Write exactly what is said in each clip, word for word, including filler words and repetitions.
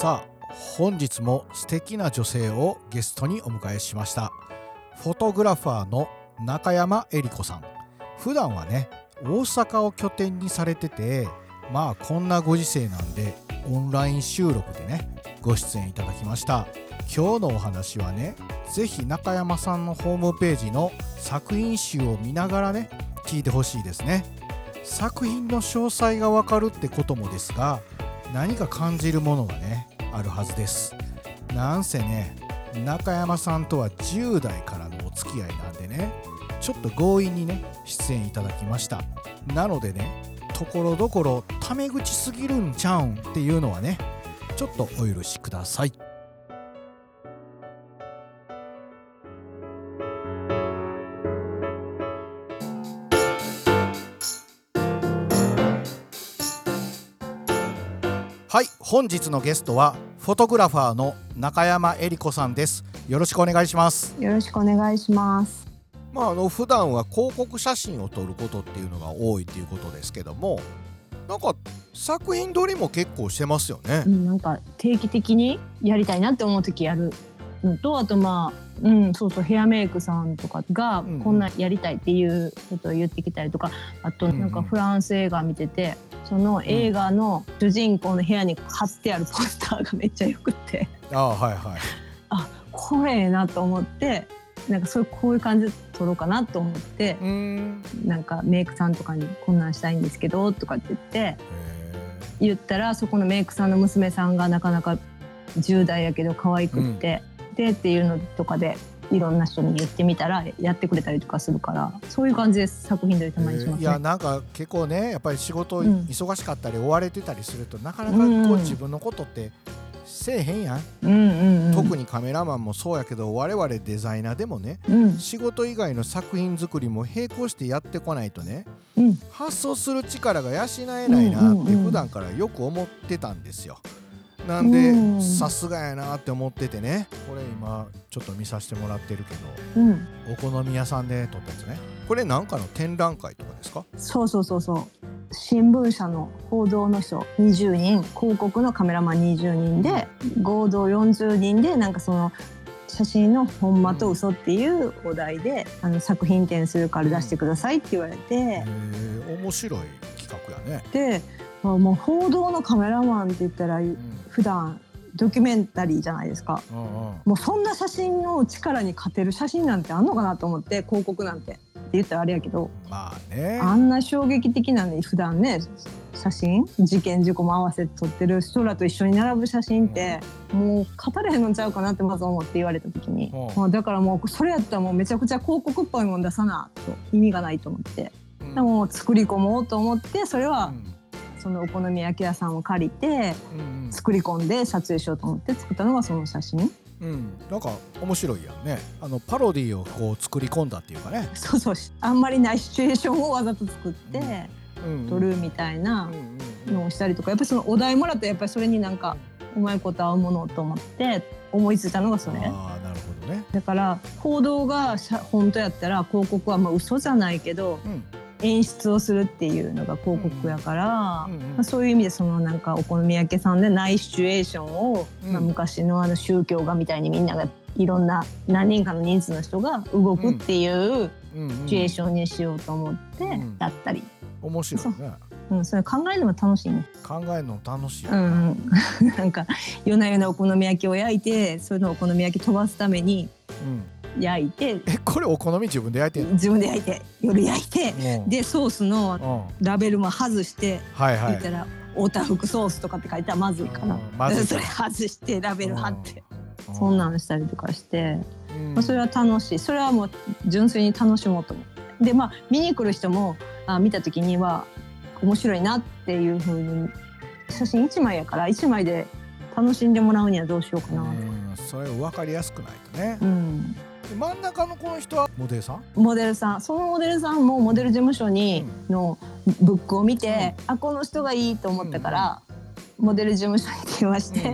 さあ本日も素敵な女性をゲストにお迎えしました。フォトグラファーの中山恵理子さん、普段はね大阪を拠点にされてて、まあこんなご時世なんでオンライン収録でねご出演いただきました。今日のお話はね、ぜひ中山さんのホームページの作品集を見ながらね聞いてほしいですね。作品の詳細がわかるってこともですが、何か感じるものがねあるはずです。なんせね中山さんとはじゅう代からのお付き合いなんでね、ちょっと強引にね出演いただきました。なのでね、ところどころタメ口すぎるんちゃうんっていうのはねちょっとお許しください。はい、本日のゲストはフォトグラファーの中山恵理子さんです。よろしくお願いします。よろしくお願いします。まあ、あの普段は広告写真を撮ることっていうのが多いっていうことですけども、なんか作品撮りも結構してますよね。うん、なんか定期的にやりたいなって思う時やるのと、あとまあうん、そうそうヘアメイクさんとかがこんなやりたいっていうことを言ってきたりとか、あとなんかフランス映画見てて、その映画の主人公の部屋に貼ってあるポスターがめっちゃよくてあ、はいはい、あこれええなと思って、なんかそういうこういう感じで撮ろうかなと思って、うん、なんかメイクさんとかにこんなんしたいんですけどとかって言って言ったら、そこのメイクさんの娘さんがなかなかじゅう代やけど可愛くって、うんっていうのとかでいろんな人に言ってみたらやってくれたりとかするから、そういう感じで作品撮りたまにしますね。いやなんか結構ねやっぱり仕事忙しかったり追われてたりすると、うん、なかなかこう自分のことってせえへんやん、うんうんうん、特にカメラマンもそうやけど我々デザイナーでもね、うん、仕事以外の作品作りも並行してやってこないとね、うん、発想する力が養えないなって普段からよく思ってたんですよ。なんでさすがやなって思っててね、これ今ちょっと見させてもらってるけど、うん、お好み屋さんで撮ったやつね。これなんかの展覧会とかですか？そうそうそうそう、新聞社の報道の人にじゅうにん、広告のカメラマンにじゅうにんで合同よんじゅうにんで、なんかその写真のほんまと嘘っていうお題で、あの作品展するから出してくださいって言われて、うん、へー、面白い企画やね。でもう報道のカメラマンって言ったら、うん、普段ドキュメンタリーじゃないですか、うんうん、もうそんな写真の力に勝てる写真なんてあんのかなと思って、広告なんてって言ったらあれやけど、まあね、あんな衝撃的なんで普段ね写真事件事故も合わせて撮ってる人らと一緒に並ぶ写真って、うん、もう語れへんのちゃうかなってまず思って言われた時に、うんまあ、だからもうそれやったらもうめちゃくちゃ広告っぽいもん出さなと意味がないと思って、うん、でも作り込もうと思って、それは、うん、そのお好み焼き屋さんを借りて作り込んで撮影しようと思って作ったのがその写真、うん、なんか面白いやんね。あのパロディをこう作り込んだっていうかね、そうそう、あんまりないシチュエーションをわざと作って撮るみたいなのをしたりとか、やっぱりそのお題もらってやっぱりそれになんかうまいこと合うものと思って思いついたのがそれ。あ、なるほどね。だから報道が本当やったら広告はまあ嘘じゃないけど、うん、演出をするっていうのが広告やから、うんうんうんまあ、そういう意味でそのなんかお好み焼きさんでないシチュエーションを、うんまあ、昔のあの宗教画みたいにみんながいろんな何人かの人数の人が動くっていうシチュエーションにしようと思ってだったり、うんうん、面白いね。うん、それ考えるのも楽しいね。考えるのも楽しい、ねうん、なんか夜な夜なお好み焼きを焼いて、それのお好み焼き飛ばすために、うん焼いて、えこれお好み自分で焼いて自分で焼いて夜焼いて、うん、でソースのラベルも外して、うんはいはい、言ったらオタフクソースとかって書いたらまずいかな、うんま、ずいそれ外してラベル貼って、うん、そんなんしたりとかして、うんまあ、それは楽しい。それはもう純粋に楽しもうと思う。でまあ見に来る人もあ見た時には面白いなっていう風に、写真いちまいやからいちまいで楽しんでもらうにはどうしようかなとか、うん、それを分かりやすくないとね、うん真ん中のこの人はモデルさんモデルさんそのモデルさんもモデル事務所にのブックを見て、うん、あこの人がいいと思ったから、うん、モデル事務所に電話して、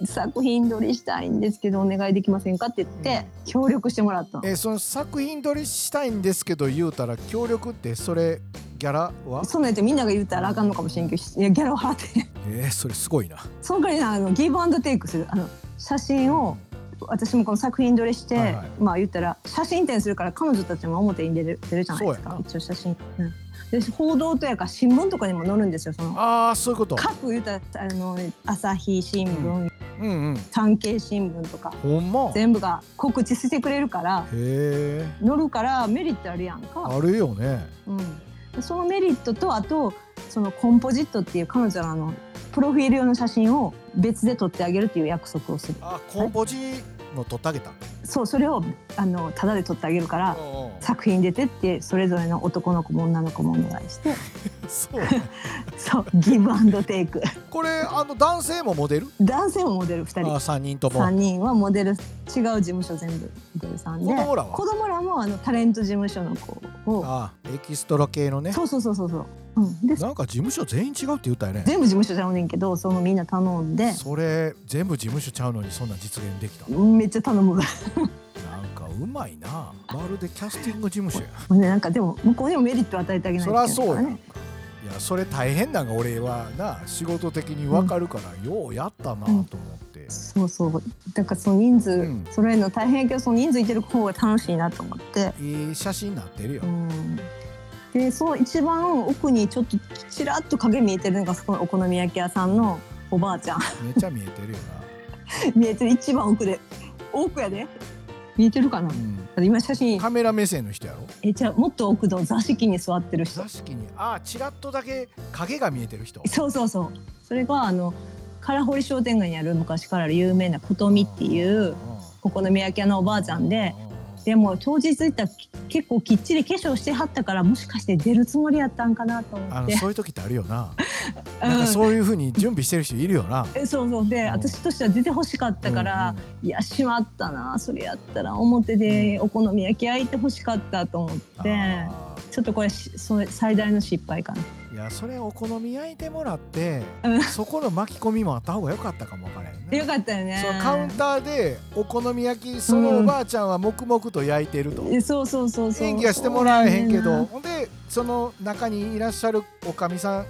うん、作品撮りしたいんですけどお願いできませんかって言って、うん、協力してもらったの。えその作品撮りしたいんですけど言うたら協力ってそれギャラはそうなんてみんなが言ったらあかんのかもしれんけど、いやギャラを払ってえー、それすごいな。その代わりにあのギブアンドテイクする、あの写真を私もこの作品撮りして、はいはい、まあ言ったら写真展するから彼女たちも表に出る、出るじゃないですか一応写真、うん、で報道とやか新聞とかにも載るんですよ。そのああそういうこと各言ったらあの朝日新聞、うんうんうん、産経新聞とかほん、ま、全部が告知してくれるからへ載るからメリットあるやんか。あるよね、うん、そのメリットとあとそのコンポジットっていう彼女らのプロフィール用の写真を別で撮ってあげるっていう約束をする。あ、コンポジの撮ってあげた、はい、そう、それをあのタダで撮ってあげるから作品出てってそれぞれの男の子も女の子もお願いしてそうそうギブアンドテイクこれあの男性もモデル？男性もモデルふたり。あさんにんともさんにんはモデル、違う事務所全部モデルさんで、子供らは子供らもあのタレント事務所の子をあエキストラ系のねそうそうそうそうそううん、でなんか事務所全員違うって言ったよね。全部事務所ちゃうねんけどそのみんな頼んでそれ全部事務所ちゃうのにそんな実現できためっちゃ頼むなんかうまいなまるでキャスティング事務所や、ね、なんかでも向こうにもメリット与えてあげないといけないからね。そりゃそうやんか。いやそれ大変なんか俺はな仕事的に分かるから、うん、ようやったなと思って、うん、そうそうだからその人数、うん、それの大変やけどその人数いてる方が楽しいなと思っていい写真になってるよ、うんでその一番奥にちょっとちらっと影見えてるのがそこのお好み焼き屋さんのおばあちゃんめちゃ見えてるよな見えてる一番奥で奥やで見えてるかな、うん、今写真カメラ目線の人やろえじゃあもっと奥の座敷に座ってる人座敷にあちらっとだけ影が見えてる人そうそうそうそれがあの唐堀商店街にある昔から有名なことみっていうお好み焼き屋のおばあちゃんででも当日行ったら結構きっちり化粧してはったからもしかして出るつもりやったんかなと思ってあのそういう時ってあるよな、うん、なんかそういう風に準備してる人いるよなえそうそうで、うん、私としては出てほしかったから、うんうん、いやしまったなそれやったら表でお好み焼き焼いてほしかったと思って、うん、ちょっとこれそれ最大の失敗かな。いやそれお好み焼いてもらって、うん、そこの巻き込みもあった方が良かったかもわからないね。良かったよね。そのカウンターでお好み焼きそのおばあちゃんは黙々と焼いてると、うん、そうそうそうそう演技はしてもらえへんけどほんでその中にいらっしゃるおかみさん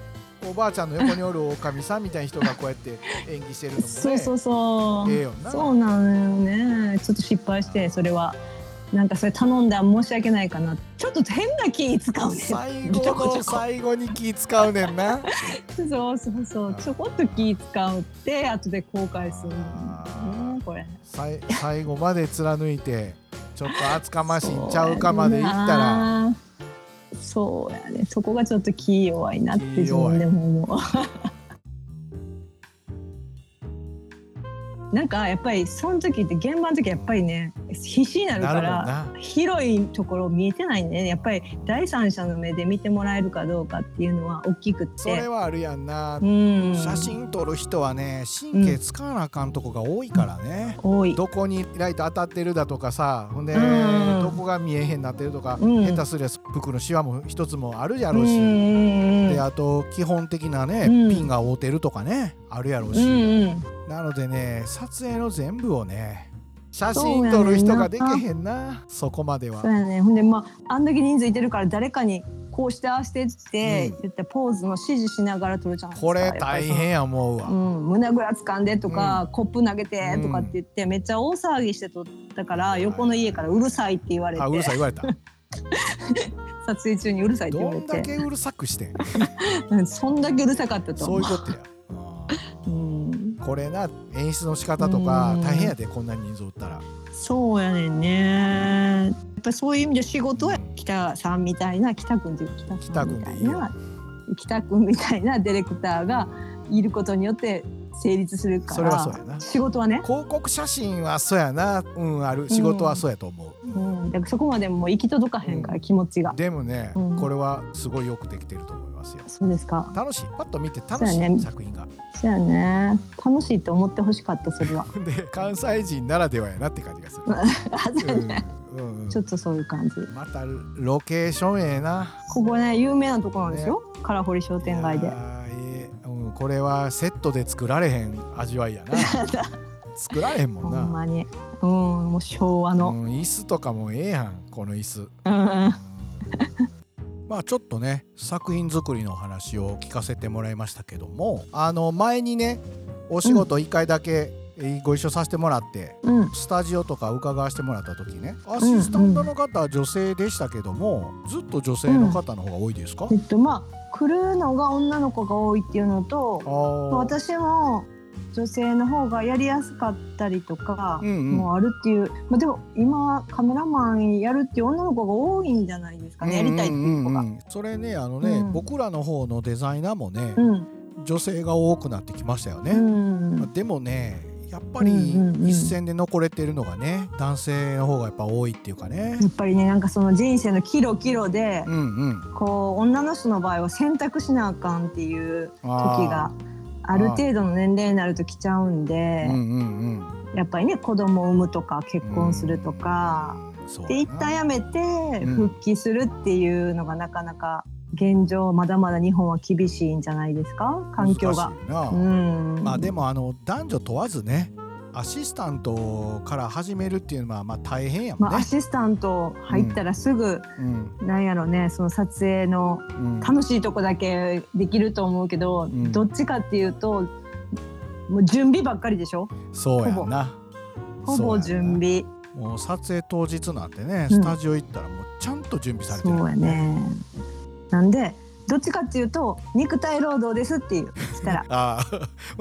おばあちゃんの横におるおかみさんみたいな人がこうやって演技してるのもねそうそうそうええよな。そうなのよね。ちょっと失敗してそれはなんかそれ頼んだら申し訳ないかな。ちょっと変な気使うねん。最後の最後に気使うねんなそうそうそうちょこっと気使うって後で後悔するん、ね、これ最後まで貫いてちょっと厚かましいんちゃうかまでいったらそうやね。そこがちょっと気弱いなって自分でも思うなんかやっぱりその時って現場の時やっぱりね必死になるから広いところ見えてないね。やっぱり第三者の目で見てもらえるかどうかっていうのは大きくってそれはあるやんな、うん、写真撮る人はね神経使わなあかんとこが多いからね、うん、多い。どこにライト当たってるだとかさほんで、うん、どこが見えへんなってるとか、うん、下手すりゃ服のシワも一つもあるやろうし、うん、であと基本的なね、うん、ピンが覆ってるとかねあるやろうし、うんうん、なのでね撮影の全部をね写真撮る人ができへんな。 そ, そこまではそうやね。ほんでまああんだけ人数いてるから誰かにこうしてああしてって、うん、言ってポーズの指示しながら撮るじゃん。これ大変や思うわ、うん、胸ぐらつかんでとか、うん、コップ投げてとかって言って、うん、めっちゃ大騒ぎして撮ったから、うん、横の家からうるさいって言われてあうるさい言われた撮影中にうるさいって言われてどんだけうるさくしてんそんだけうるさかったと思う。そういうことやこれな演出の仕方とか大変やでこんな人数おったら。そうやねんね。やっぱそういう意味で仕事は北さんみたいな北君っていう北君みたいな北君みたいなディレクターがいることによって成立するから。それはそうやな。仕事はね広告写真はそうやな。うんある仕事はそうやと思う、うんうん、だからそこまでも行き届かへんから、うん、気持ちがでもね、うん、これはすごいよくできてると思う。そうですか。楽しいパッと見て楽しい、ね、作品がそうやね楽しいと思ってほしかった。それはで関西人ならではやなって感じがするうんうん、うん、ちょっとそういう感じ。またロケーションええな。ここね有名なとこなんですよ、ね、唐堀商店街で、えーうん、これはセットで作られへん味わいやな作られへんもんなほんまに、うん、もう昭和の、うん、椅子とかもええやんこの椅子、うんまあちょっとね作品作りの話を聞かせてもらいましたけども、あの前にねお仕事いっかいだけご一緒させてもらって、うん、スタジオとか伺わせてもらった時ね、アシスタントの方は女性でしたけども、うんうん、ずっと女性の方の方が多いですか？うん、えっとまあ来るのが女の子が多いっていうのと、私も女性の方がやりやすかったりとかもあるっていう、うんうんまあ、でも今カメラマンやるっていう女の子が多いんじゃないですかね、うんうんうんうん、やりたいっていう子が。それねあのね、うん、僕らの方のデザイナーもね、うん、女性が多くなってきましたよね、うんまあ、でもねやっぱり一線で残れてるのがね、うんうん、男性の方がやっぱ多いっていうかね、やっぱりねなんかその人生のキロキロで、うんうん、こう女の人の場合は選択しなあかんっていう時がある程度の年齢になると来ちゃうんで、うんうんうん、やっぱりね子供を産むとか結婚するとか、うん、で一旦やめて復帰するっていうのがなかなか現状まだまだ日本は厳しいんじゃないですか、環境が。難しいな、うん、まあでもあの男女問わずねアシスタントから始めるっていうのはまあ大変やもんね、まあ、アシスタント入ったらすぐ、うんうん、なんやろねその撮影の楽しいとこだけできると思うけど、うん、どっちかっていうともう準備ばっかりでしょ。そうやなほぼ、ほぼ準備。もう撮影当日なんてねスタジオ行ったらもうちゃんと準備されてる、うん、そうやね。なんでどっちかっていうと肉体労働ですっていうしたらあ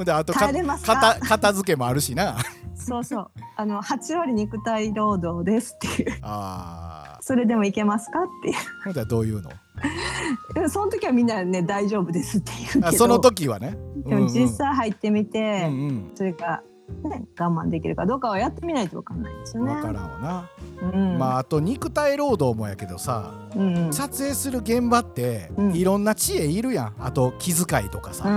であとかれますか片, 片付けもあるしなそうそうあのはち割肉体労働ですっていうあそれでもいけますかっていうほんとはどういうのその時はみんなね大丈夫ですっていうけどあその時はね、うんうん、でも実際入ってみて、うんうん、それがね、我慢できるかどうかはやってみないと分かんないですよね。分からんわな、うん、まああと肉体労働もやけどさ、うんうん、撮影する現場って、うん、いろんな知恵いるやん。あと気遣いとかさ、う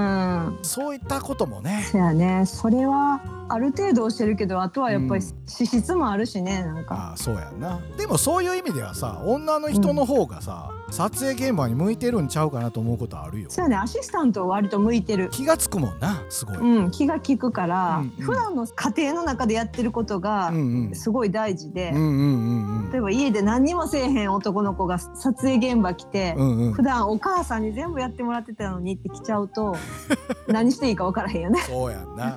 ん、そういったこともね。そうやね。それはある程度してるけどあとはやっぱり資質もあるしね、うん、なんかああそうやな。でもそういう意味ではさ女の人の方がさ、うん、撮影現場に向いてるんちゃうかなと思うことあるよ。そうやね。アシスタントは割と向いてる。気がつくもんなすごい、うん、気が利くから、うんうん、普段の家庭の中でやってることがすごい大事で、例えば家で何にもせえへん男の子が撮影現場来て、うんうん、普段お母さんに全部やってもらってたのにって来ちゃうと何していいか分からへんよね。そうやんな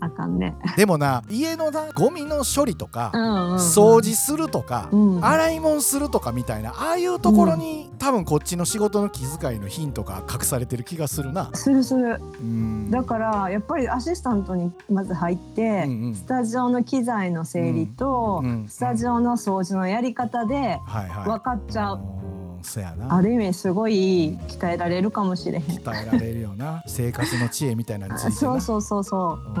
あかんね。でもな家のなゴミの処理とか、うんうんうん、掃除するとか、うんうん、洗い物するとかみたいなああいうところに、うん、多分こっちの仕事の気遣いのヒントが隠されてる気がするな。するする。うん、だからやっぱりアシスタントにまず入って、うんうん、スタジオの機材の整理と、うんうん、スタジオの掃除のやり方で分かっちゃう、はいはい。そやな、ある意味すごい鍛えられるかもしれへん。鍛えられるよな生活の知恵みたいなのついてなそうそうそうそう、う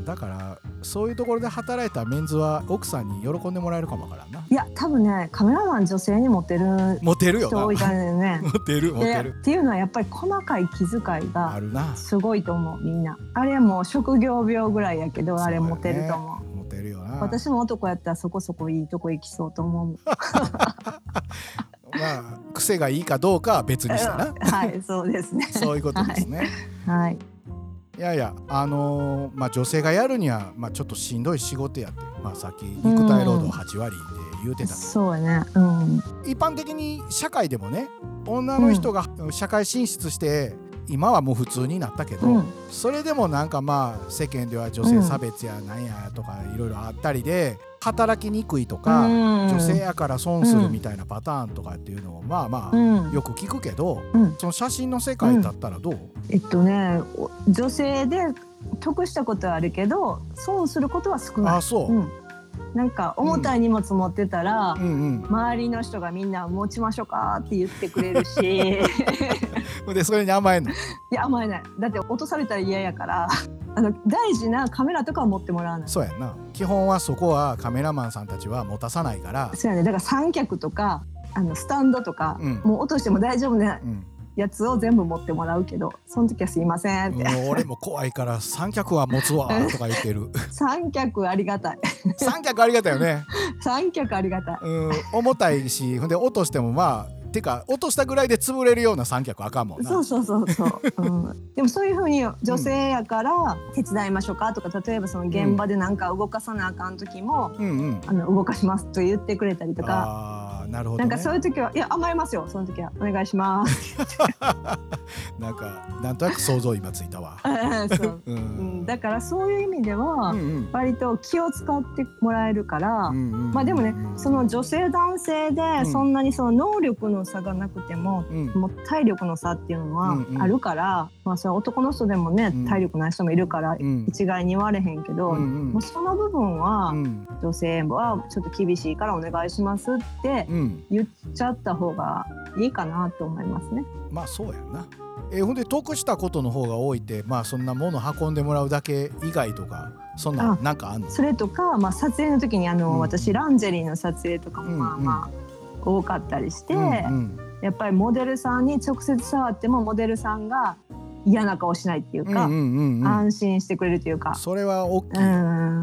ん、だからそういうところで働いたメンズは奥さんに喜んでもらえるかもわからんな。いや多分ねカメラマン女性にモテる人多いからね。モテるモテるっていうのはやっぱり細かい気遣いがすごいと思う。みんなあれもう職業病ぐらいやけどあれモテると思う。モテるよな。私も男やったらそこそこいいとこ行きそうと思うまあ、癖がいいかどうかは別にしたなはいそうですねそういうことですね、はいはい、いやいやあのーまあ、女性がやるには、まあ、ちょっとしんどい仕事やって、まあ、さっき肉体労働はち割で言うてたけど、うん、そうね、うん、一般的に社会でもね女の人が社会進出して、うん今はもう普通になったけど、うん、それでもなんかまあ世間では女性差別やなんやとかいろいろあったりで働きにくいとか、うん、女性やから損するみたいなパターンとかっていうのをまあまあよく聞くけど、うん、その写真の世界だったらどう、うん、えっとね女性で得したことはあるけど損することは少ない。ああそう、うん、なんか重たい荷物持ってたら、うんうんうん、周りの人がみんな持ちましょうかって言ってくれるしでそれに甘えんの？いや甘えない。だって落とされたら嫌やからあの大事なカメラとかは持ってもらわない。そうやな。基本はそこはカメラマンさんたちは持たさないから。そうやね。だから三脚とかあのスタンドとか、うん、もう落としても大丈夫なやつを全部持ってもらうけど、その時はすいませんって、うん、俺も怖いから三脚は持つわとか言ってる三脚ありがたい三脚ありがたいよね三脚ありがたい、うん、重たいしで落としてもまあてか落としたぐらいで潰れるような三脚あかんもんな。そうそうそうそう、うん、でもそういう風に女性やから手伝いましょうかとか、例えばその現場でなんか動かさなあかん時も、うんうんうん、あの動かしますと言ってくれたりとか。ああ、なるほど、ね、なんかそういう時は、いや、甘えますよ、その時はお願いしますなんかなんとなく想像今ついたわそう、うん、だからそういう意味では、うんうん、割と気を使ってもらえるから、うんうんうん、まあでもね、その女性男性でそんなにその能力の差がなくても、うん、もう体力の差っていうのはあるから、うんうん、まあそれは男の人でもね、体力ない人もいるから、うん、一概に言われへんけど、うんうん、もうその部分は、うん、女性はちょっと厳しいからお願いしますって言っちゃった方がいいかなと思いますね。まあそうやな。えー、ほんで得したことの方が多いって、まあそんなもの運んでもらうだけ以外とか、そんななんかあんの？それとか、まあ撮影の時にあの、うん、私ランジェリーの撮影とかもまあまあ多かったりして、うんうん、やっぱりモデルさんに直接触ってもモデルさんが嫌な顔しないっていうか、うんうんうん、安心してくれるというか、それは大きい。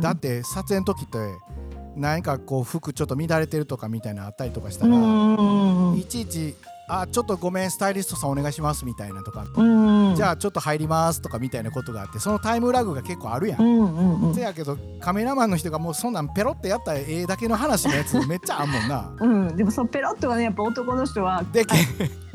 だって撮影の時って何かこう服ちょっと乱れてるとかみたいなあったりとかしたら、うんうんうん、いちいちあちょっとごめんスタイリストさんお願いしますみたいなとか、うんうん、じゃあちょっと入りますとかみたいなことがあって、そのタイムラグが結構あるやん、うんうんうん、せやけどカメラマンの人がもうそんなんペロってやったらええだけの話のやつめっちゃあんもんなうん、でもそのペロッとはねやっぱ男の人はでけ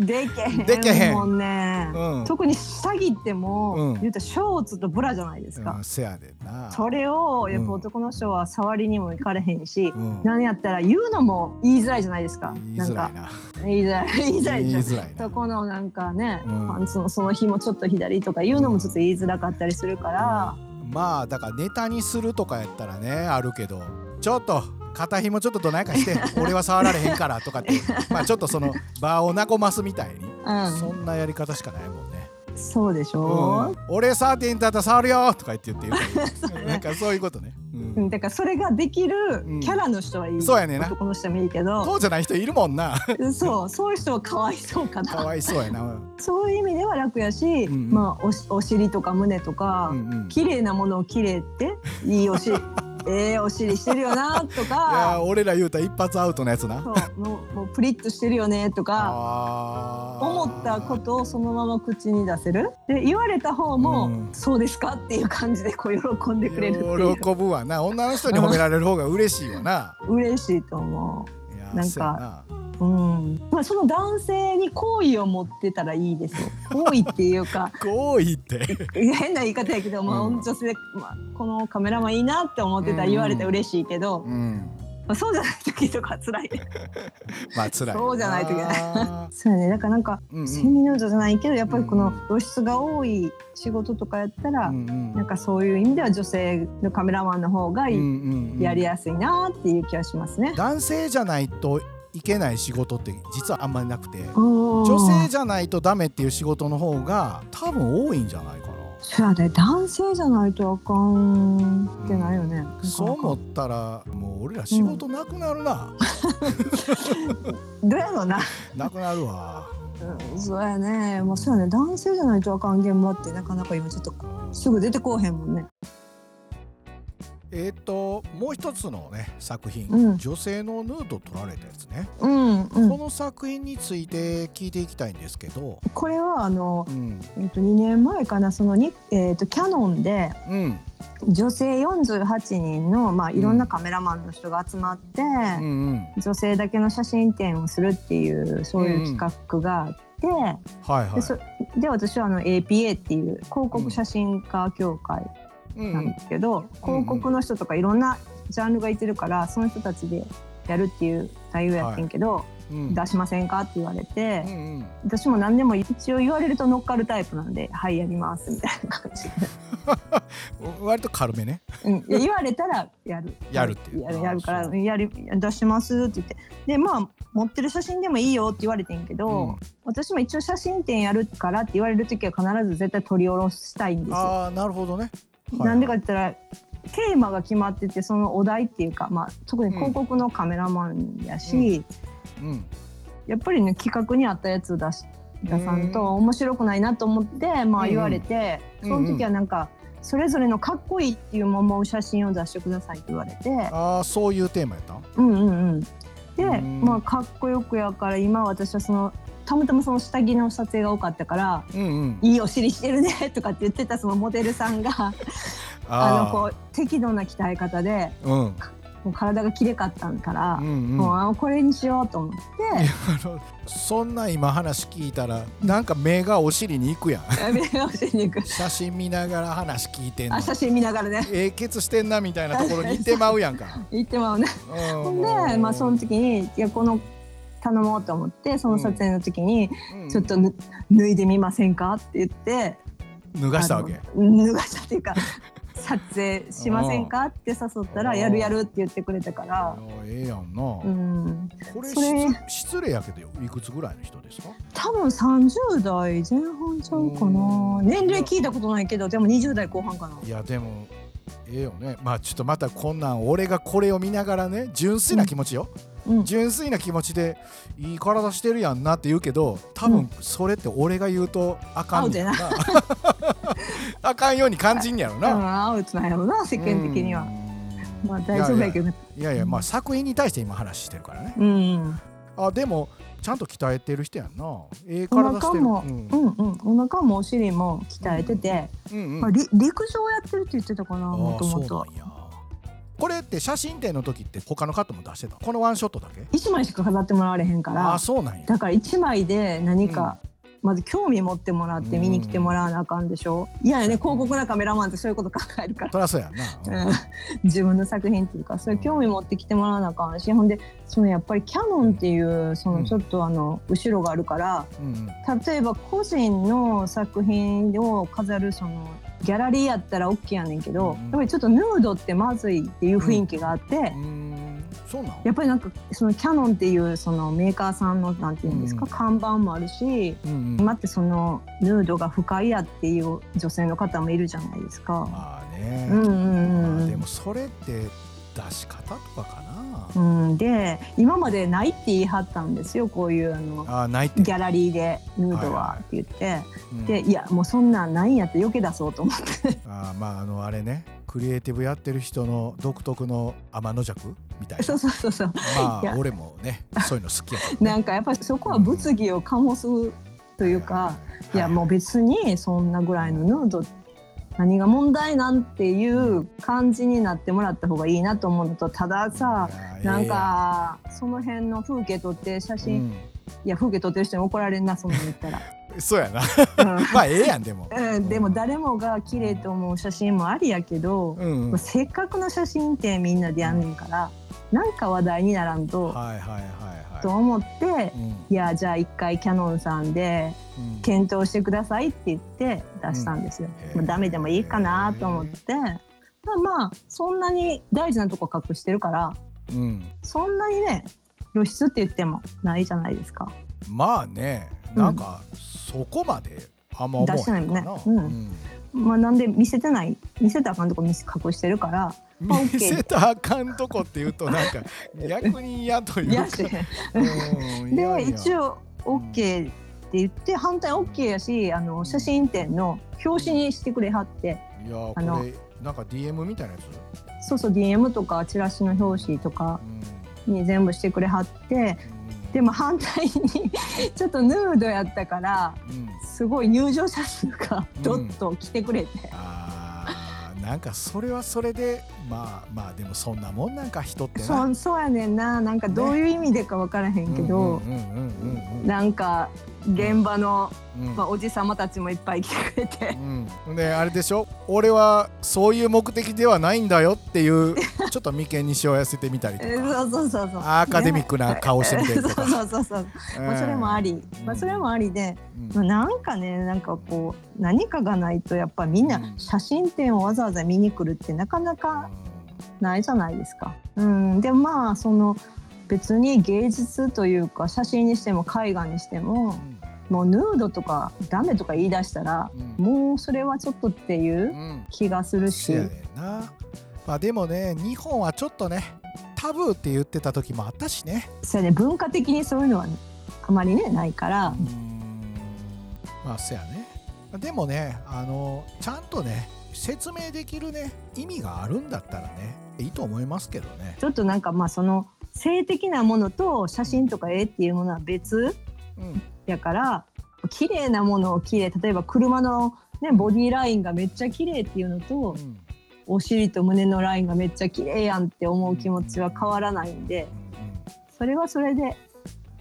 でけへんでけへんもんね、うん、特に下着っても、うん、言うたらショーツとブラじゃないですか、うん、せやでな、それをやっぱ男の人は触りにもいかれへんし、うん、何やったら言うのも言いづらいじゃないですか、言いづらいな、言いづらい言いづらいな、そこのなんかね、うん、その、その日もちょっと左とか言うのもちょっと言いづらかったりするから、うんうん、まあだからネタにするとかやったらねあるけど、ちょっと肩ひもちょっとどないかして俺は触られへんからとかってまあちょっとその場を和ますみたいに、うん、そんなやり方しかないもんね。そうでしょ、うん、俺サーティンだったら触るよとか言って言ってるなんかそういうことね、うん、だからそれができるキャラの人はいい、うん、そうやねな、男の人もいいけどそうじゃない人いるもんなそう、そういう人はかわいそうかな、かわいそうやなそういう意味では楽やし、うんうん、まあ、お, お尻とか胸とか、うんうん、綺麗なものを綺麗っていいお尻えー、お尻してるよなとかいや俺ら言うたら一発アウトのやつな、そうもう、もうプリッとしてるよねとか、あ思ったことをそのまま口に出せるで、言われた方も、うん、そうですかっていう感じでこう喜んでくれるっていう、喜ぶわな、女の人に褒められる方が嬉しいわな嬉しいと思う。いやなんかうん、まあ、その男性に好意を持ってたらいいですよ。好意っていうか好意って変な言い方やけど、うん、まあ、女性、まあ、このカメラマンいいなって思ってたら言われて嬉しいけど、うんうんまあ、そうじゃない時とか辛いまあ辛いそうじゃない時はそうやね、だからなんかセミの女じゃないけどやっぱりこの露出が多い仕事とかやったら、うんうん、なんかそういう意味では女性のカメラマンの方が、うんうんうん、やりやすいなっていう気はしますね。男性じゃないといけない仕事って実はあんまりなくて、女性じゃないとダメっていう仕事の方が多分多いんじゃないかな。そうだね、男性じゃないとあかんってないよね、うん、そう思ったらもう俺ら仕事なくなるな、うん、どうやろうななくなるわ、うん、そうやね、まあ、そうやね、男性じゃないとあかん現場ってなかなか今ちょっとすぐ出てこうへんもんね。えー、ともう一つの、ね、作品、うん、女性のヌード撮られたやつね、うんうん、この作品について聞いていきたいんですけど、これはあの、うんえー、とにねんまえかな、そのに、えー、とキヤノンで、うん、女性よんじゅうはちにんの、まあ、いろんなカメラマンの人が集まって、うんうんうん、女性だけの写真展をするっていうそういう企画があって、うんうんで, はいはい、で, そで私はあの エーピーエー っていう広告写真家協会、うんなんですけど、うんうん、広告の人とかいろんなジャンルがいてるから、その人たちでやるっていう対応やってんけど、はい、うん、出しませんかって言われて、うんうん、私も何でも一応言われると乗っかるタイプなんで、はいやりますみたいな感じで割と軽めね、うん、言われたらやるやるっていうやる、やるからやり出しますって言って、でまあ持ってる写真でもいいよって言われてんけど、うん、私も一応写真展やるからって言われるときは必ず絶対撮り下ろしたいんですよ。あー、なるほどね。なんでかって言ったらテーマが決まってて、そのお題っていうか、まあ、特に広告のカメラマンやし、うんうん、やっぱりね企画に合ったやつを出し出さんと面白くないなと思って、まあ、言われて、うんうん、その時はなんかそれぞれのかっこいいっていう思う写真を出してくださいって言われて、ああそういうテーマやった、うんうんうん、で、うんまあ、かっこよくやから今私はそのたまたまその下着の撮影が多かったから、うんうん、いいお尻してるねとかって言ってたそのモデルさんがあのこう適度な鍛え方で、うん、もう体がきれかったから、うんうん、もうこれにしようと思ってそんな今話聞いたらなんか目がお尻に行くやん目がお尻に行く写真見ながら話聞いてんのあ写真見ながらねええケツしてんなみたいなところに行ってまうやんか行ってまうねほんで、まあ、その時にいやこの頼もうと思ってその撮影の時に、うん、ちょっとぬ脱いでみませんかって言って脱がしたわけ脱がしたっていうか撮影しませんかって誘ったらやるやるって言ってくれたからええやんな、うん、これ、 それ失礼やけどよいくつぐらいの人ですか多分さんじゅうだい前半ちゃうかな年齢聞いたことないけどでもにじゅうだいこうはんかないやでもええよねまあちょっとまたこんなん俺がこれを見ながらね純粋な気持ちよ、うん、純粋な気持ちでいい体してるやんなって言うけど多分それって俺が言うとあかんねんな、うん、あかんように感じんやろな合うつないやろな世間的にはまあ大丈夫やけどいやいやまあ作品に対して今話してるからね、うん、あでもちゃんと鍛えてる人やんなええー、体してるお腹も、うんうんうん、お腹もお尻も鍛えてて、うんうんうんまあ、陸上やってるって言ってたかなもともとこれって写真展の時って他のカットも出してたこのワンショットだけいちまいしか飾ってもらわれへんからあそうなんやだからいちまいで何か、うんまず興味持ってもらって見に来てもらわなあかんでしょ、うん、いやね広告なカメラマンってそういうこと考えるからそりゃそうやな、うん、自分の作品っていうかそういう興味持ってきてもらわなあかんし、うん、ほんでそのやっぱりキヤノンっていうそのちょっとあの後ろがあるから、うん、例えば個人の作品を飾るそのギャラリーやったら OK やねんけど、うん、やっぱりちょっとヌードってまずいっていう雰囲気があって、うんうん、そうなのやっぱりなんかそのキヤノンっていうそのメーカーさんのなんていうんですか、うん、看板もあるし、うんうん、今ってそのヌードが不快やっていう女性の方もいるじゃないですかまあね、うんうんうんまあ、でもそれって出し方とかかな、うん、で今までないって言い張ったんですよこういうあのあないってギャラリーでヌードはって言って、はいはいでうん、いやもうそんなんないんやって余計出そうと思ってあまああのあれねクリエイティブやってる人の独特の天の弱みたいなそうそうそうそうまあ俺もねそういうの好きやから、ね、なんかやっぱりそこは物議を醸すというか、うん、いやもう別にそんなぐらいのヌードって何が問題なんていう感じになってもらった方がいいなと思うのとたださなんかその辺の風景撮って写真、うん、いや風景撮ってる人に怒られんなそんなの言ったらそうやなまあええやんでも、うん、でも誰もが綺麗と思う写真もありやけど、うんうん、せっかくの写真ってみんなでやんねんから、うん、なんか話題にならんと、はいはいはいはい、と思って、うん、いやじゃあ一回キヤノンさんで検討してくださいって言って出したんですよ、うん、もうダメでもいいかなと思って、まあまあそんなに大事なとこ隠してるから、うん、そんなにね露出って言ってもないじゃないですかまあねなんかそこまであんま思わないかな、うんうんまあ、なんで見せてない見せたらあかんとこ見せ隠してるから見せたらあかんとこっていうとなんか逆に嫌というかうんでは一応 OK って言って反対 OK やしあの写真展の表紙にしてくれはっていやこれなんか ディーエム みたいなやつそうそう ディーエム とかチラシの表紙とかに全部してくれはってでも反対にちょっとヌードやったから、うん、すごい入場者数がどっと来てくれて、うん、あなんかそれはそれでまあまあでもそんなもんなんか人ってな そ, そうやねんななんかどういう意味でか分からへんけどなんか現場の、うんまあ、おじさまたちもいっぱい来てくれて、うん、であれでしょ俺はそういう目的ではないんだよっていうちょっと眉間にしわ寄せてみたりとかそうそうそうそうアカデミックな顔してみたりとかそうそうそうそう、まあ、それもあり、まあ、それもありで、うんまあ、なんかねなんかこう何かがないとやっぱみんな写真展をわざわざ見に来るってなかなかないじゃないですか、うん、でまあその別に芸術というか写真にしても絵画にしても、うん、もうヌードとかダメとか言い出したら、うん、もうそれはちょっとっていう気がするし、うんなまあ、でもね日本はちょっとねタブーって言ってた時もあったしねそうやね文化的にそういうのは、ね、あまりねないからうんまあそうやねでもねあのちゃんとね説明できるね意味があるんだったらねいいと思いますけどねちょっとなんかまあその性的なものと写真とか絵っていうものは別、うん、やから綺麗なものを綺麗例えば車の、ね、ボディラインがめっちゃ綺麗っていうのと、うん、お尻と胸のラインがめっちゃ綺麗やんって思う気持ちは変わらないんで、それはそれで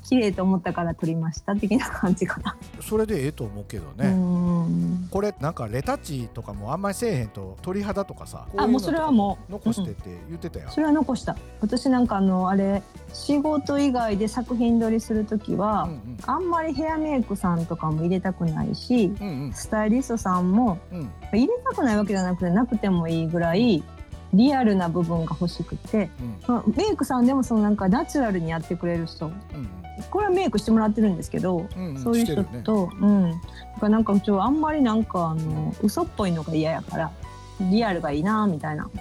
綺麗と思ったから撮りました的な感じかな。それでええと思うけどね。うん、これなんかレタッチとかもあんまりせえへんと鳥肌とかさ、あ、もうそれはもう残してって言ってたよ、うん、それは残した。私なんかあのあれ仕事以外で作品撮りするときは、うんうん、あんまりヘアメイクさんとかも入れたくないし、うんうん、スタイリストさんも、うん、入れたくないわけじゃなくてなくてもいいぐらいリアルな部分が欲しくて、うんまあ、メイクさんでもそのなんかナチュラルにやってくれる人、うんこれはメイクしてもらってるんですけど、うんうん、そういう人と、ねうん、だからなんかうちはあんまりなんかあの嘘っぽいのが嫌やからリアルがいいなみたいな。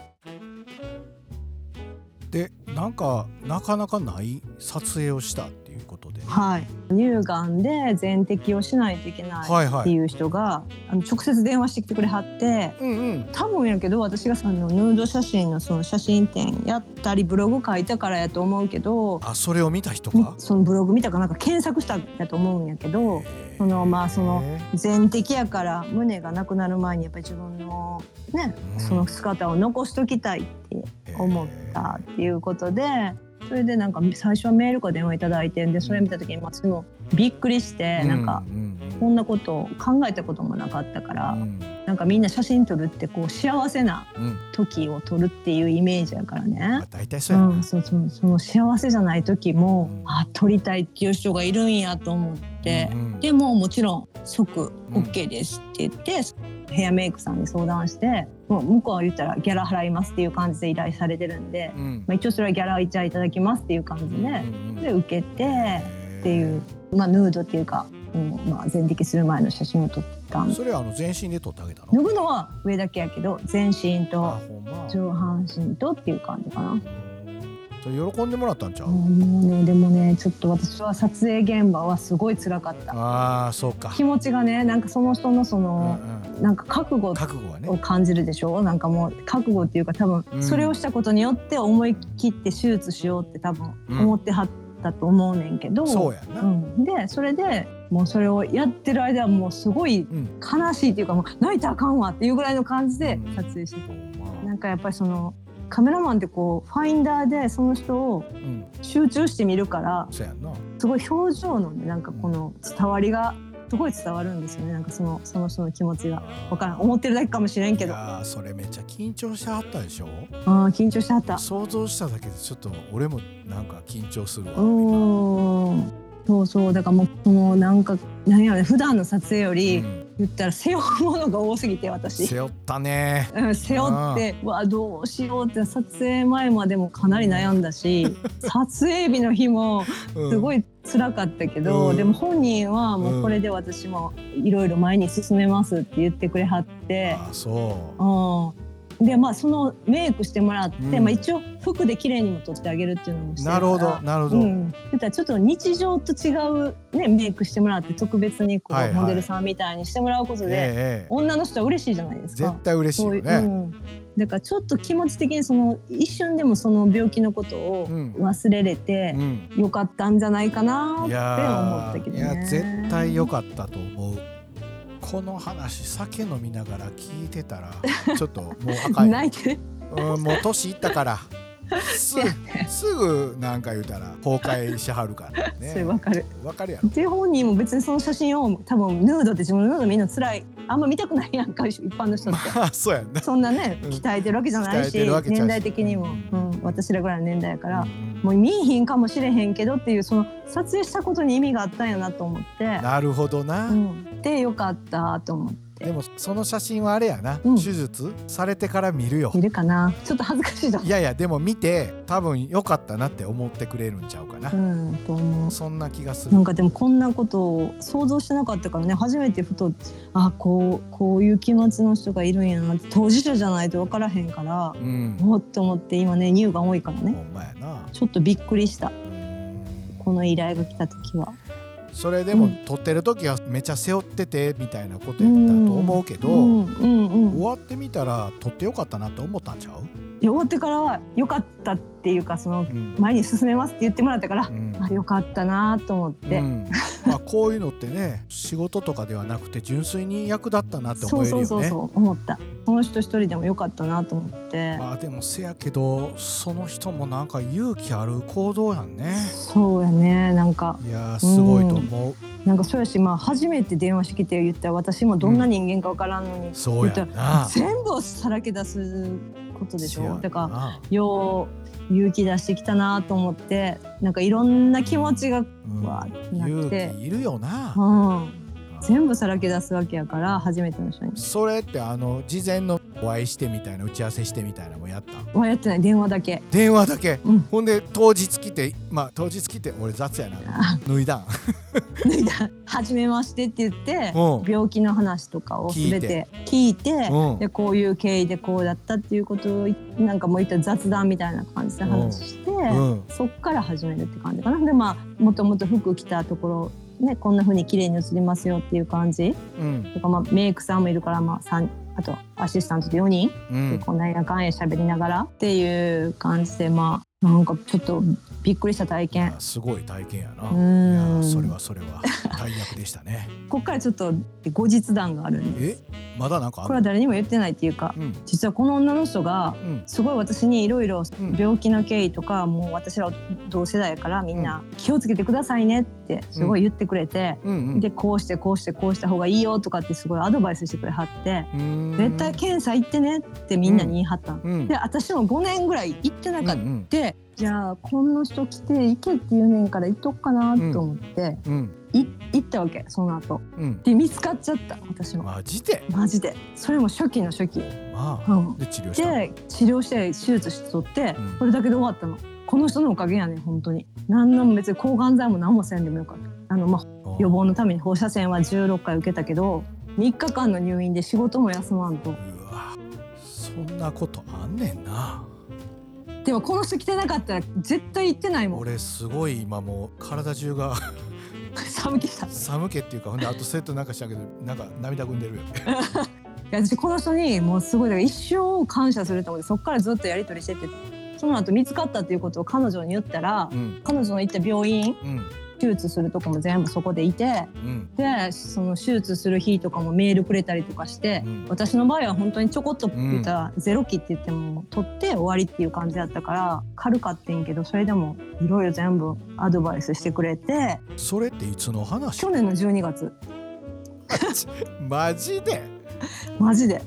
でなんかなかなかない撮影をしたっていうことで、ね、はい、乳がんで全摘をしないといけないっていう人が、はいはい、あの直接電話してきてくれはって、うんうん、多分やけど私がそのヌード写真 の, その写真展やったりブログ書いたからやと思うけど、あ、それを見た人かそのブログ見たかなんか検索したやと思うんやけど、そのまあその全摘やから胸がなくなる前にやっぱり自分のね、うん、その姿を残しときたいって思ったっていうことで、それでなんか最初はメールか電話いただいてんで、それ見た時に私もびっくりして、なんかこんなことを考えたこともなかったから、なんかみんな写真撮るってこう幸せな時を撮るっていうイメージやからね、大体そうやね。そうそう、その幸せじゃない時もあ撮りたいっていう人がいるんやと思って、でももちろん即 OK ですって言ってヘアメイクさんに相談して、もう向こうは言ったらギャラ払いますっていう感じで依頼されてるんで、うんまあ、一応それはギャラいちゃいただきますっていう感じで、うんうん、で受けてっていう、まあ、ヌードっていうか、うんまあ、全摘する前の写真を撮ったんで。それはあの全身で撮ってあげたの？脱ぐのは上だけやけど全身と上半身とっていう感じかな。それ喜んでもらったんちゃう？もうね、でもねちょっと私は撮影現場はすごい辛かった。あーそうか、気持ちがねなんかその人のその、うんうんなんか覚悟を感じるでしょ、ね、なんかもう覚悟っていうか多分それをしたことによって思い切って手術しようって多分思ってはったと思うねんけど、うん、そうやな、うん、でそれでもうそれをやってる間はもうすごい悲しいっていうか、うん、もう泣いたらあかんわっていうぐらいの感じで撮影してた、うん、なんかやっぱりそのカメラマンってこうファインダーでその人を集中して見るから、うん、すごい表情の、ね、なんかこの伝わりがすごい伝わるんですよね。なんかそのその人の気持ちが分からん、思ってるだけかもしれんけど。いやそれめっちゃ緊張してはったでしょ。あ緊張してはった。想像しただけでちょっと俺もなんか緊張するわ。うんそうそう、だからもうもうなんか何やろね、普段の撮影より、うん、言ったら背負うものが多すぎて私背負ったね背負ってうわどうしようって撮影前までもかなり悩んだし、うん、撮影日の日もすごい、うん辛かったけど、うん、でも本人はもうこれで私もいろいろ前に進めますって言ってくれはって、うん、あそう、うん、でまあそのメイクしてもらって、うんまあ、一応服で綺麗にも撮ってあげるっていうのもしてるから、なるほどなるほど、うん、だからちょっと日常と違う、ね、メイクしてもらって特別にこう、はいはい、モデルさんみたいにしてもらうことで、ええ、女の人は嬉しいじゃないですか。絶対嬉しいよね。そういう、うんだからちょっと気持ち的にその一瞬でもその病気のことを忘れれてよかったんじゃないかなって思ったけどね、うんうん、いやいや絶対よかったと思う。この話酒飲みながら聞いてたらちょっともう赤い泣いてる、うん、もう年いったからす, すぐなんか言うたら崩壊しはるからね。それ分かる分かるやろ。で本人も別にその写真を多分ヌードって自分のヌードみんな辛いあんま見たくないやんか一般の人って、まあ、そうやんな。そんなね鍛えてるわけじゃないし、うん、年代的にも、うんうん、私らぐらいの年代やから、うん、もう見えひんかもしれへんけどっていうその撮影したことに意味があったんやなと思って。なるほどな、うん、でよかったと思って。でもその写真はあれやな、うん、手術されてから見るよ。見るかな。ちょっと恥ずかしいじゃん。いやいやでも見て多分良かったなって思ってくれるんちゃうかな、うん、と思う。そんな気がする。なんかでもこんなことを想像してなかったからね。初めてふとあこうこういう気持ちの人がいるんやなって当事者じゃないと分からへんから、うん、おっと思って今ね乳がん多いからね。ほんまやな。ちょっとびっくりしたこの依頼が来た時は。それでも撮ってる時はめちゃ背負っててみたいなことやったと思うけど、終わってみたら撮ってよかったなって思ったんちゃう？終わってからは良かったっていうか、その前に進めますって言ってもらったから、うん、あ、良かったなと思って、うん、まあこういうのってね仕事とかではなくて純粋に役立ったなって思えるよね。そうそうそうそう思った。この人一人でも良かったなと思って。まあでもせやけどその人もなんか勇気ある行動やんね。そうやね。なんかいやすごいと思う、うん、なんかそうやし、まあ、初めて電話してきて言ったら私もどんな人間か分からんのに、うん、そうやな全部をさらけ出すことでしょ。だからよう勇気出してきたなと思って、なんかいろんな気持ちがわーってなって。勇気いるよな、うん、全部さらけ出すわけやから。初めての人にそれってあの事前のお会いしてみたいな打ち合わせしてみたいなもやった？はやってない。電話だけ。電話だけ、うん、ほんで当日来て、まあ当日来て俺雑やな脱いだん脱いだん初めましてって言って、うん、病気の話とかを全て聞いて、うん、でこういう経緯でこうだったっていうことをなんかもう言った雑談みたいな感じで話して、うんうん、そっから始めるって感じかな。でまあもともと服着たところね、こんな風に綺麗に写りますよっていう感じ、うん、とかまあメイクさんもいるからまあさんあとアシスタントでよにん、うん、こんなやかんや喋りながらっていう感じで、まあなんかちょっとびっくりした体験。すごい体験やな。うん、いやそれはそれは大役でしたね。こっからちょっと後日談があるんです。えまだなんかある？これは誰にも言ってないっていうか、うん、実はこの女の人がすごい私にいろいろ病気の経緯とか、うん、もう私ら同世代からみんな気をつけてくださいねってすごい言ってくれて、うんうんうん、でこうしてこうしてこうした方がいいよとかってすごいアドバイスしてくれはって、うん、絶対検査行ってねってみんなに言いはったの、うんうん、で私もごねんぐらい行ってなかった、うんうん、じゃあこの人来て行けっていうねんから行っとくかなと思って、うんうんい行ったわけその後、うん、で見つかっちゃった私も。マジでマジでそれも初期の初期、まあうん、で治療したで治療して手術して取って、うん、それだけで終わったの。この人のおかげやね本当に。何の別に抗がん剤も何もせんでもよかった。あの、まあ、予防のために放射線はじゅうろっかい受けたけどみっかかんの入院で仕事も休まんと。うわそんなことあんねんな。でもこの人来てなかったら絶対行ってないもん。俺すごい今もう体中が寒気した寒気っていうか、ほんであとセットなんかしたけどなんか涙ぐんでるよいや私この人にもうすごい一生感謝すると思って、そっからずっとやり取りしてて、その後見つかったっていうことを彼女に言ったら、うん、彼女の行った病院、うん、手術するとこも全部そこでいて、うん、でその手術する日とかもメールくれたりとかして、うん、私の場合は本当にちょこっとって言ったら、うん、ゼロ期って言っても取って終わりっていう感じだったから軽かってんけど、それでもいろいろ全部アドバイスしてくれて。それっていつの話？去年のじゅうにがつマジでマジで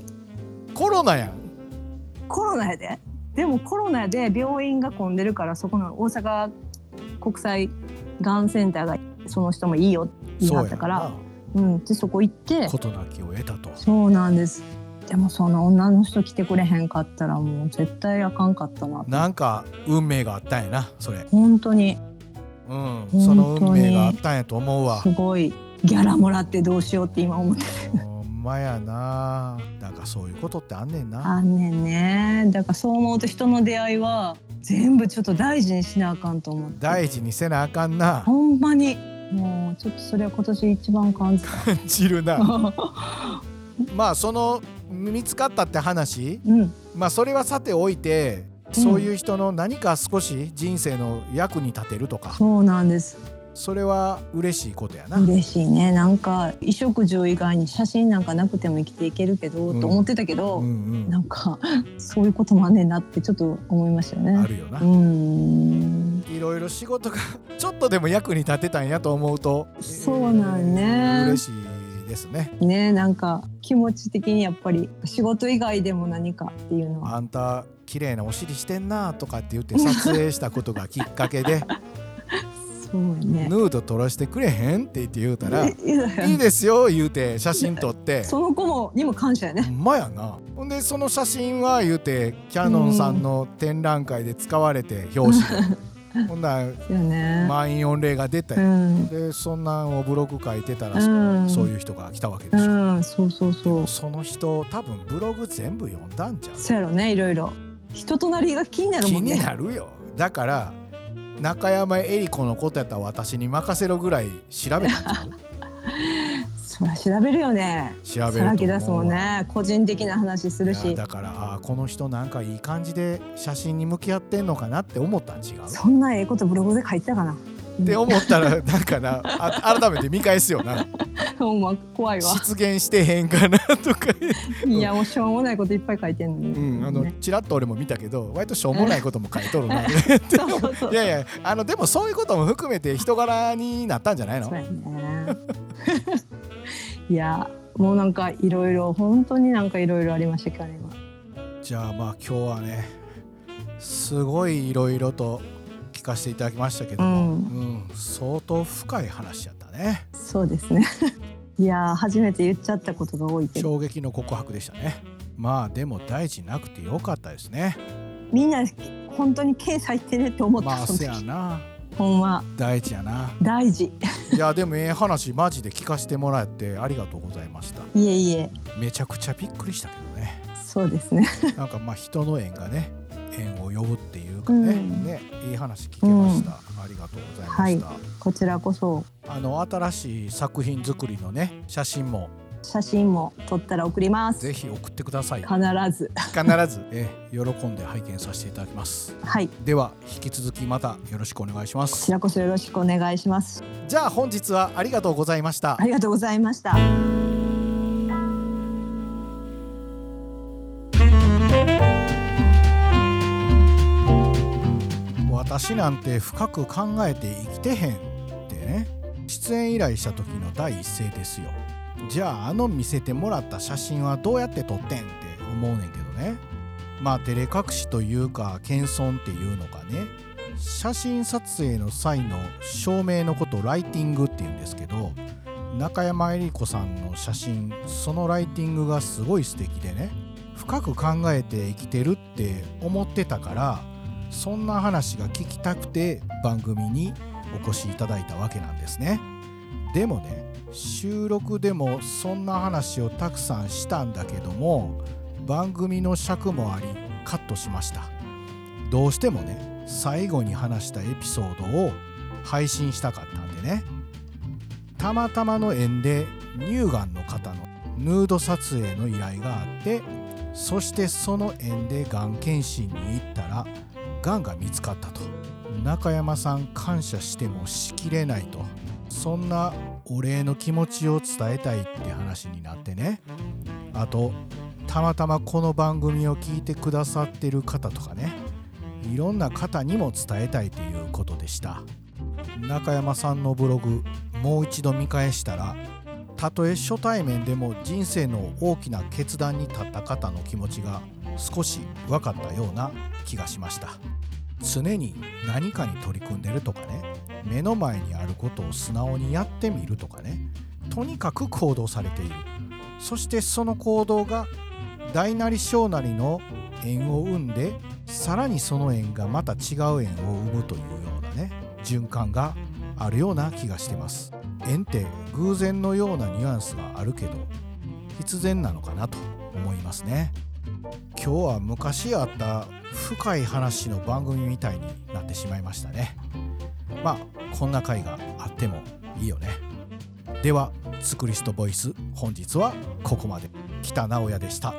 コロナやん。コロナやで。でもコロナで病院が混んでるから、そこの大阪国際がんセンターがその人もいいよって言い張ったから う, うんでそこ行って事なきを得たと。そうなんです。でもその女の人来てくれへんかったらもう絶対あかんかったな。なんか運命があったんやなそれ。本当に、うん、本当にその運命があったんやと思うわ。すごいギャラもらってどうしようって今思ってる。ほんまやな。なんかそういうことってあんねんな。あんねんね。だからそう思うと人の出会いは全部ちょっと大事にしなあかんと思って。大事にせなあかんなほんまに。もうちょっとそれは今年一番感じた感じるなまあその見つかったって話、うん、まあそれはさておいて、うん、そういう人の何か少し人生の役に立てるとか。そうなんです。それは嬉しいことやな。嬉しいね。なんか衣食住以外に写真なんかなくても生きていけるけど、うん、と思ってたけど、うんうん、なんかそういうこともあんねんなってちょっと思いましたよね。あるよな。うーんいろいろ仕事がちょっとでも役に立てたんやと思うとそうなんね、えー、嬉しいですね。ね、なんか気持ち的にやっぱり仕事以外でも何かっていうのは。あんた綺麗なお尻してんなとかって言って撮影したことがきっかけでそう、ね、ヌード撮らせてくれへんって言って言うたらいいですよ言うて写真撮ってその子もにも感謝やね。ほんまやな。ほんでその写真は言うてキヤノンさんの展覧会で使われて表紙でほんな満員御礼が出たり、うん、でそんなをブログ書いてたら、うん、そういう人が来たわけでしょ、うん、そうそうそう。その人多分ブログ全部読んだんじゃん。そうやろね。いろいろ人となりが気になるもんね。気になるよ。だから中山エリ子のことやったら私に任せろぐらい調べたんじゃんそれは調べるよね。調べるとさらけ出すもんね。個人的な話するし、だからあこの人なんかいい感じで写真に向き合ってんのかなって思ったん違う。そんなええことブログで書いてたかなって思ったらなんかな改めて見返すよな怖いわ、出現してへんかなとかいやもうしょうもないこといっぱい書いてんのに、うん、あのチラッと俺も見たけど割としょうもないことも書いとるなっていやいやあのでもそういうことも含めて人柄になったんじゃないの。そうやねいやもうなんかいろいろ本当になんかいろいろありましたけど、ね、じゃあまあ今日はねすごいいろいろと聞かせていただきましたけども、うんうん、相当深い話だったね。そうですねいや初めて言っちゃったことが多いけど衝撃の告白でしたね。まあでも大事なくてよかったですね。みんな本当にケース入ってねって思った。まあせやなほんま大事やな大事いやでもええ話マジで聞かせてもらってありがとうございました。いえいえめちゃくちゃびっくりしたけどね。そうですねなんかまあ人の縁がね縁を呼ぶっていうかね、うん、ねいい話聞けました、うん、ありがとうございました、はい、こちらこそあの新しい作品作りのね写真も写真も撮ったら送ります。ぜひ送ってください。必ず必ずえ喜んで拝見させていただきますはいでは引き続きまたよろしくお願いします。こちらこそよろしくお願いします。じゃあ本日はありがとうございました。ありがとうございました。私なんて深く考えて生きてへんってね出演依頼した時の第一声ですよ。じゃああの見せてもらった写真はどうやって撮ってんって思うねんけどね。まあ照れ隠しというか謙遜っていうのかね写真撮影の際の照明のことライティングって言うんですけど中山えり子さんの写真そのライティングがすごい素敵でね深く考えて生きてるって思ってたからそんな話が聞きたくて番組にお越しいただいたわけなんですね。でもね収録でもそんな話をたくさんしたんだけども番組の尺もありカットしました。どうしてもね最後に話したエピソードを配信したかったんでねたまたまの縁で乳がんの方のヌード撮影の依頼があってそしてその縁でがん検診に行ったらがんが見つかったと。中山さん感謝してもしきれないとそんなお礼の気持ちを伝えたいって話になってねあとたまたまこの番組を聞いてくださってる方とかねいろんな方にも伝えたいということでした。中山さんのブログもう一度見返したらたとえ初対面でも人生の大きな決断に立った方の気持ちが少し分かったような気がしました。常に何かに取り組んでるとかね目の前にあることを素直にやってみるとかねとにかく行動されている。そしてその行動が大なり小なりの縁を生んでさらにその縁がまた違う縁を生むというようなね循環があるような気がしてます。縁って偶然のようなニュアンスがあるけど必然なのかなと思いますね。今日は昔あった深い話の番組みたいになってしまいましたね。まあこんな回があってもいいよね。ではツクリストボイス本日はここまで。北直也でした。